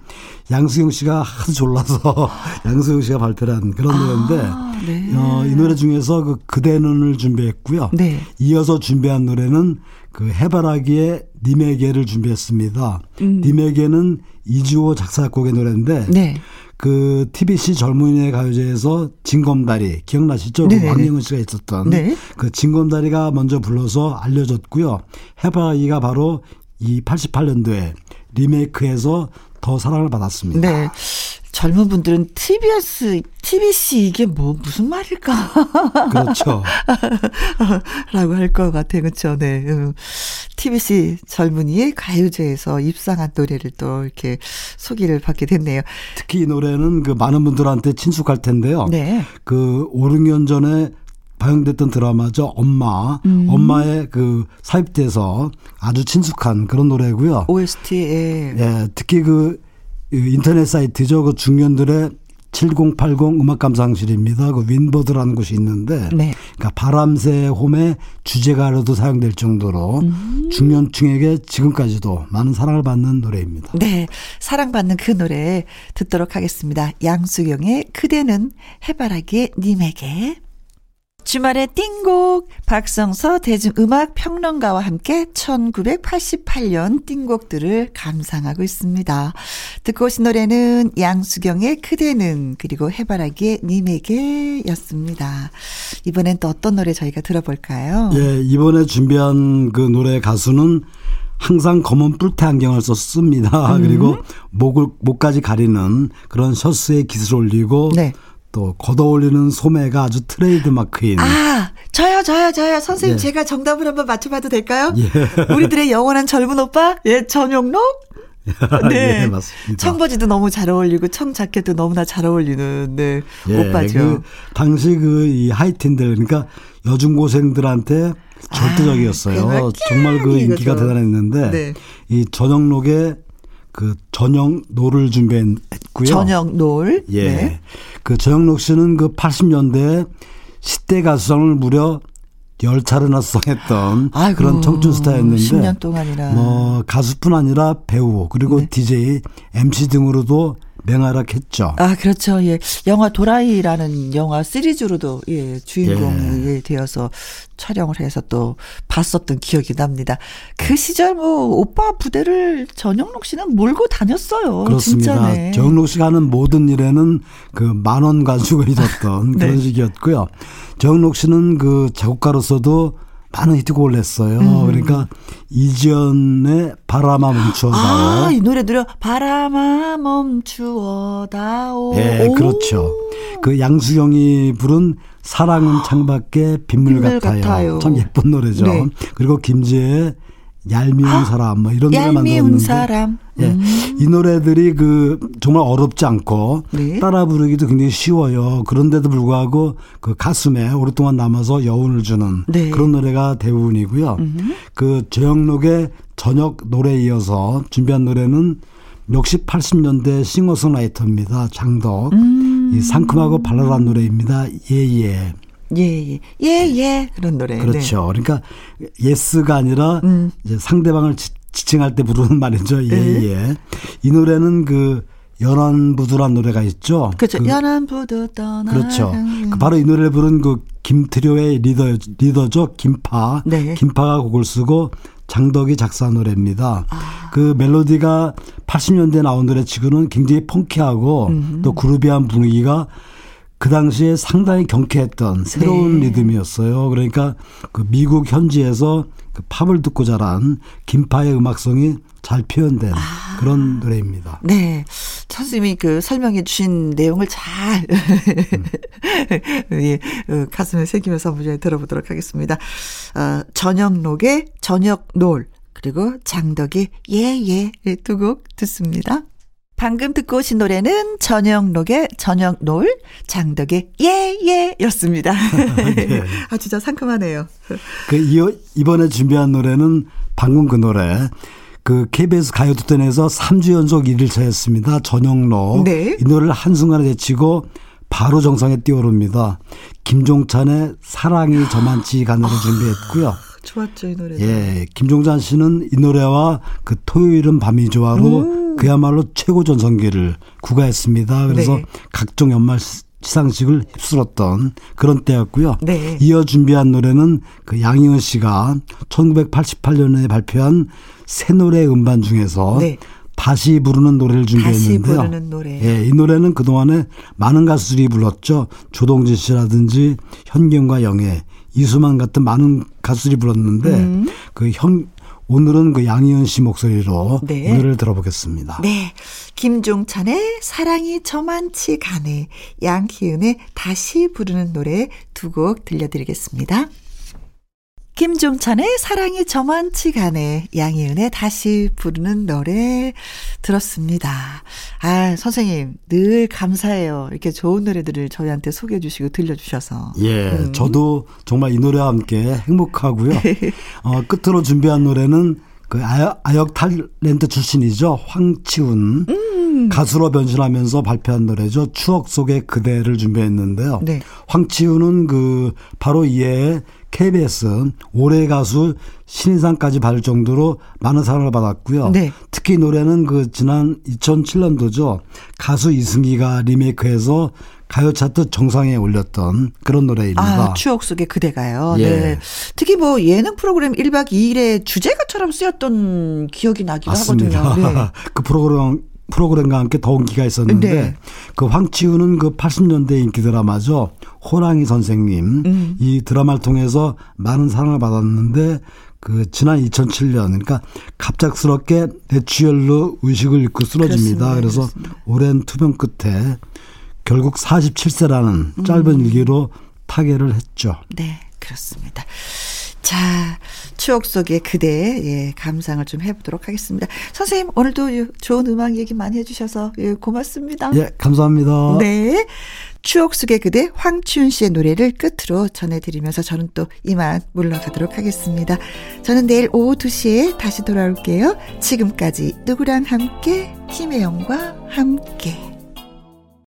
양수경 씨가 하도 졸라서 양수경 씨가 발표를 한 그런 노래인데 네. 이 노래 중에서 그 그대 눈을 준비했고요. 네. 이어서 준비한 노래는 그 해바라기의 님에게를 준비했습니다. 님에게는 이주호 작사곡의 노래인데 네. 그 TBC 젊은이의 가요제에서 진검다리 기억나시죠? 네. 박영은 씨가 있었던 네. 그 진검다리가 먼저 불러서 알려졌고요. 해바라기가 바로 이 88년도에 리메이크해서 더 사랑을 받았습니다. 네. 젊은 분들은 TBC 이게 무슨 말일까? 그렇죠. 라고 할 것 같아요. 그렇죠. 네. TBC 젊은이의 가요제에서 입상한 노래를 또 이렇게 소개를 받게 됐네요. 특히 이 노래는 그 많은 분들한테 친숙할 텐데요. 네. 그 5~6년 전에 방영됐던 드라마죠. 엄마. 엄마의 그 사입돼서 아주 친숙한 그런 노래고요. OST에. 예. 특히 그 인터넷 사이트죠. 그 중년들의 7080 음악 감상실입니다. 그 윈버드라는 곳이 있는데 네. 그러니까 바람새 홈의 주제가로도 사용될 정도로 중년층에게 지금까지도 많은 사랑을 받는 노래입니다. 네. 사랑받는 그 노래 듣도록 하겠습니다. 양수경의 그대는, 해바라기의 님에게. 주말의 띵곡, 박성서 대중음악평론가와 함께 1988년 띵곡들을 감상하고 있습니다. 듣고 오신 노래는 양수경의 그대는, 그리고 해바라기의 님에게 였습니다. 이번엔 또 어떤 노래 저희가 들어볼까요? 예, 이번에 준비한 그 노래 가수는 항상 검은 뿔테 안경을 썼습니다. 그리고 목까지 가리는 그런 셔츠에 깃을 올리고 네. 또 걷어올리는 소매가 아주 트레이드 마크인. 아, 저요. 선생님, 예. 제가 정답을 한번 맞춰봐도 될까요? 예. 우리들의 영원한 젊은 오빠, 예, 전영록. 네, 예, 맞습니다. 청바지도 너무 잘 어울리고 청 자켓도 너무나 잘 어울리는 네, 예, 오빠죠. 그 당시 이 하이틴들, 그러니까 여중고생들한테 절대적이었어요. 아, 정말 그 인기가 이거죠. 대단했는데 네. 이 전영록의 그 전영놀을 준비했고요. 전영놀. 예. 네. 그 전영록 씨는 그 80년대 시대 가수상을 무려 10차례나 수상했던 그런 청춘 스타였는데 10년 동안이나. 뭐 가수뿐 아니라 배우 그리고 네. DJ, MC 등으로도 맹활약했죠. 아, 그렇죠. 예. 영화 도라이라는 영화 시리즈로도 예, 주인공이 예. 예, 되어서 촬영을 해서 또 봤었던 기억이 납니다. 그 시절 뭐 오빠 부대를 전영록 씨는 몰고 다녔어요. 그렇습니다. 진짜네. 전영록 씨가 하는 모든 일에는 그 만원 가지고 있었던 네. 그런 시기였고요. 전영록 씨는 그 작곡가로서도 많은 히트곡을 냈어요. 그러니까 이지연의 바람아 멈추어다오. 아, 이 노래 들려. 바람아 멈추어다오. 네, 그렇죠. 그 양수경이 부른 사랑은 창밖에 빗물 같아요. 참 예쁜 노래죠. 네. 그리고 김지혜의 얄미운 사람 뭐 이런 노래 만들었는데. 사람. 예, 이 노래들이 그 정말 어렵지 않고 네. 따라 부르기도 굉장히 쉬워요. 그런데도 불구하고 그 가슴에 오랫동안 남아서 여운을 주는 네. 그런 노래가 대부분이고요. 그 조영록의 저녁 노래에 이어서 준비한 노래는 역시 80년대 싱어송라이터입니다. 장덕. 이 상큼하고 발랄한 노래입니다. 예예. 예예 예예 예. 그런 노래. 그렇죠. 네. 그러니까 예스가 아니라 이제 상대방을 지칭할 때 부르는 말이죠. 예예. 예. 이 노래는 그 연안부두란 노래가 있죠. 그렇죠. 그 연안부두 떠나. 그렇죠. 그 바로 이 노래를 부른 그 김트리오의 리더죠. 김파. 네. 김파가 곡을 쓰고 장덕이 작사한 노래입니다. 아. 그 멜로디가 80년대에 나온 노래치고는 굉장히 펑키하고 또 그루비한 분위기가 그 당시에 상당히 경쾌했던 새로운 네. 리듬이었어요. 그러니까 그 미국 현지에서 그 팝을 듣고 자란 김파의 음악성이 잘 표현된 그런 노래입니다. 네. 선생님이 그 설명해 주신 내용을 잘 예, 가슴에 새기면서 한번 들어보도록 하겠습니다. 전영록의 저녁 놀 그리고 장덕의 예예 두 곡 듣습니다. 방금 듣고 오신 노래는 전영록의 저녁 놀, 장덕의 예예였습니다. 네. 아 진짜 상큼하네요. 그 이번에 준비한 노래는 방금 그 노래. 그 KBS 가요톱텐에서 3주 연속 1위를 차지했습니다. 전영록. 네. 이 노래를 한순간에 제치고 바로 정상에 뛰어오릅니다. 김종찬의 사랑이 저만치 가노를 준비했고요. 좋았죠 이 노래. 예, 김종찬 씨는 이 노래와 그 토요일은 밤이 좋아로 그야말로 최고 전성기를 구가했습니다. 그래서 네. 각종 연말 시상식을 휩쓸었던 그런 때였고요. 네. 이어 준비한 노래는 그 양희은 씨가 1988년에 발표한 새 노래 음반 중에서 네. 다시 부르는 노래를 준비했는데요. 다시 부르는 노래. 예, 이 노래는 그동안에 많은 가수들이 불렀죠. 조동진 씨라든지 현경과 영예, 이수만 같은 많은 가수들이 불렀는데 오늘은 그 양희은 씨 목소리로 네. 오늘을 들어보겠습니다. 네. 김종찬의 사랑이 저만치 가네, 양희은의 다시 부르는 노래 두 곡 들려드리겠습니다. 김종찬의 사랑이 저만치 가네, 양희은의 다시 부르는 노래 들었습니다. 아, 선생님 늘 감사해요. 이렇게 좋은 노래들을 저희한테 소개해 주시고 들려주셔서. 예, 저도 정말 이 노래와 함께 행복하고요. 끝으로 준비한 노래는 그 아역 탤런트 출신이죠. 황치훈. 가수로 변신하면서 발표한 노래죠. 추억 속의 그대를 준비했는데요. 네. 황치훈은 그 바로 이에 KBS 올해 가수 신인상까지 받을 정도로 많은 사랑을 받았고요. 네. 특히 노래는 그 지난 2007년도죠. 가수 이승기가 리메이크해서 가요차트 정상에 올렸던 그런 노래입니다. 아, 추억 속의 그대가요. 예. 네. 특히 뭐 예능 프로그램 1박 2일의 주제가처럼 쓰였던 기억이 나기도 맞습니다. 하거든요. 네. 그 프로그램과 함께 더 인기가 있었는데 네. 그 황치훈은 그 80년대 인기 드라마죠. 호랑이 선생님. 이 드라마를 통해서 많은 사랑을 받았는데 그 지난 2007년 그러니까 갑작스럽게 뇌출혈로 의식을 잃고 쓰러집니다. 그래서 오랜 투병 끝에 결국 47세라는 짧은 일기로 타계를 했죠. 네, 그렇습니다. 자, 추억 속의 그대, 예, 감상을 좀 해보도록 하겠습니다. 선생님, 오늘도 좋은 음악 얘기 많이 해주셔서, 예, 고맙습니다. 예, 감사합니다. 네. 추억 속의 그대, 황치훈 씨의 노래를 끝으로 전해드리면서 저는 또 이만 물러가도록 하겠습니다. 저는 내일 오후 2시에 다시 돌아올게요. 지금까지 누구랑 함께, 김혜영과 함께.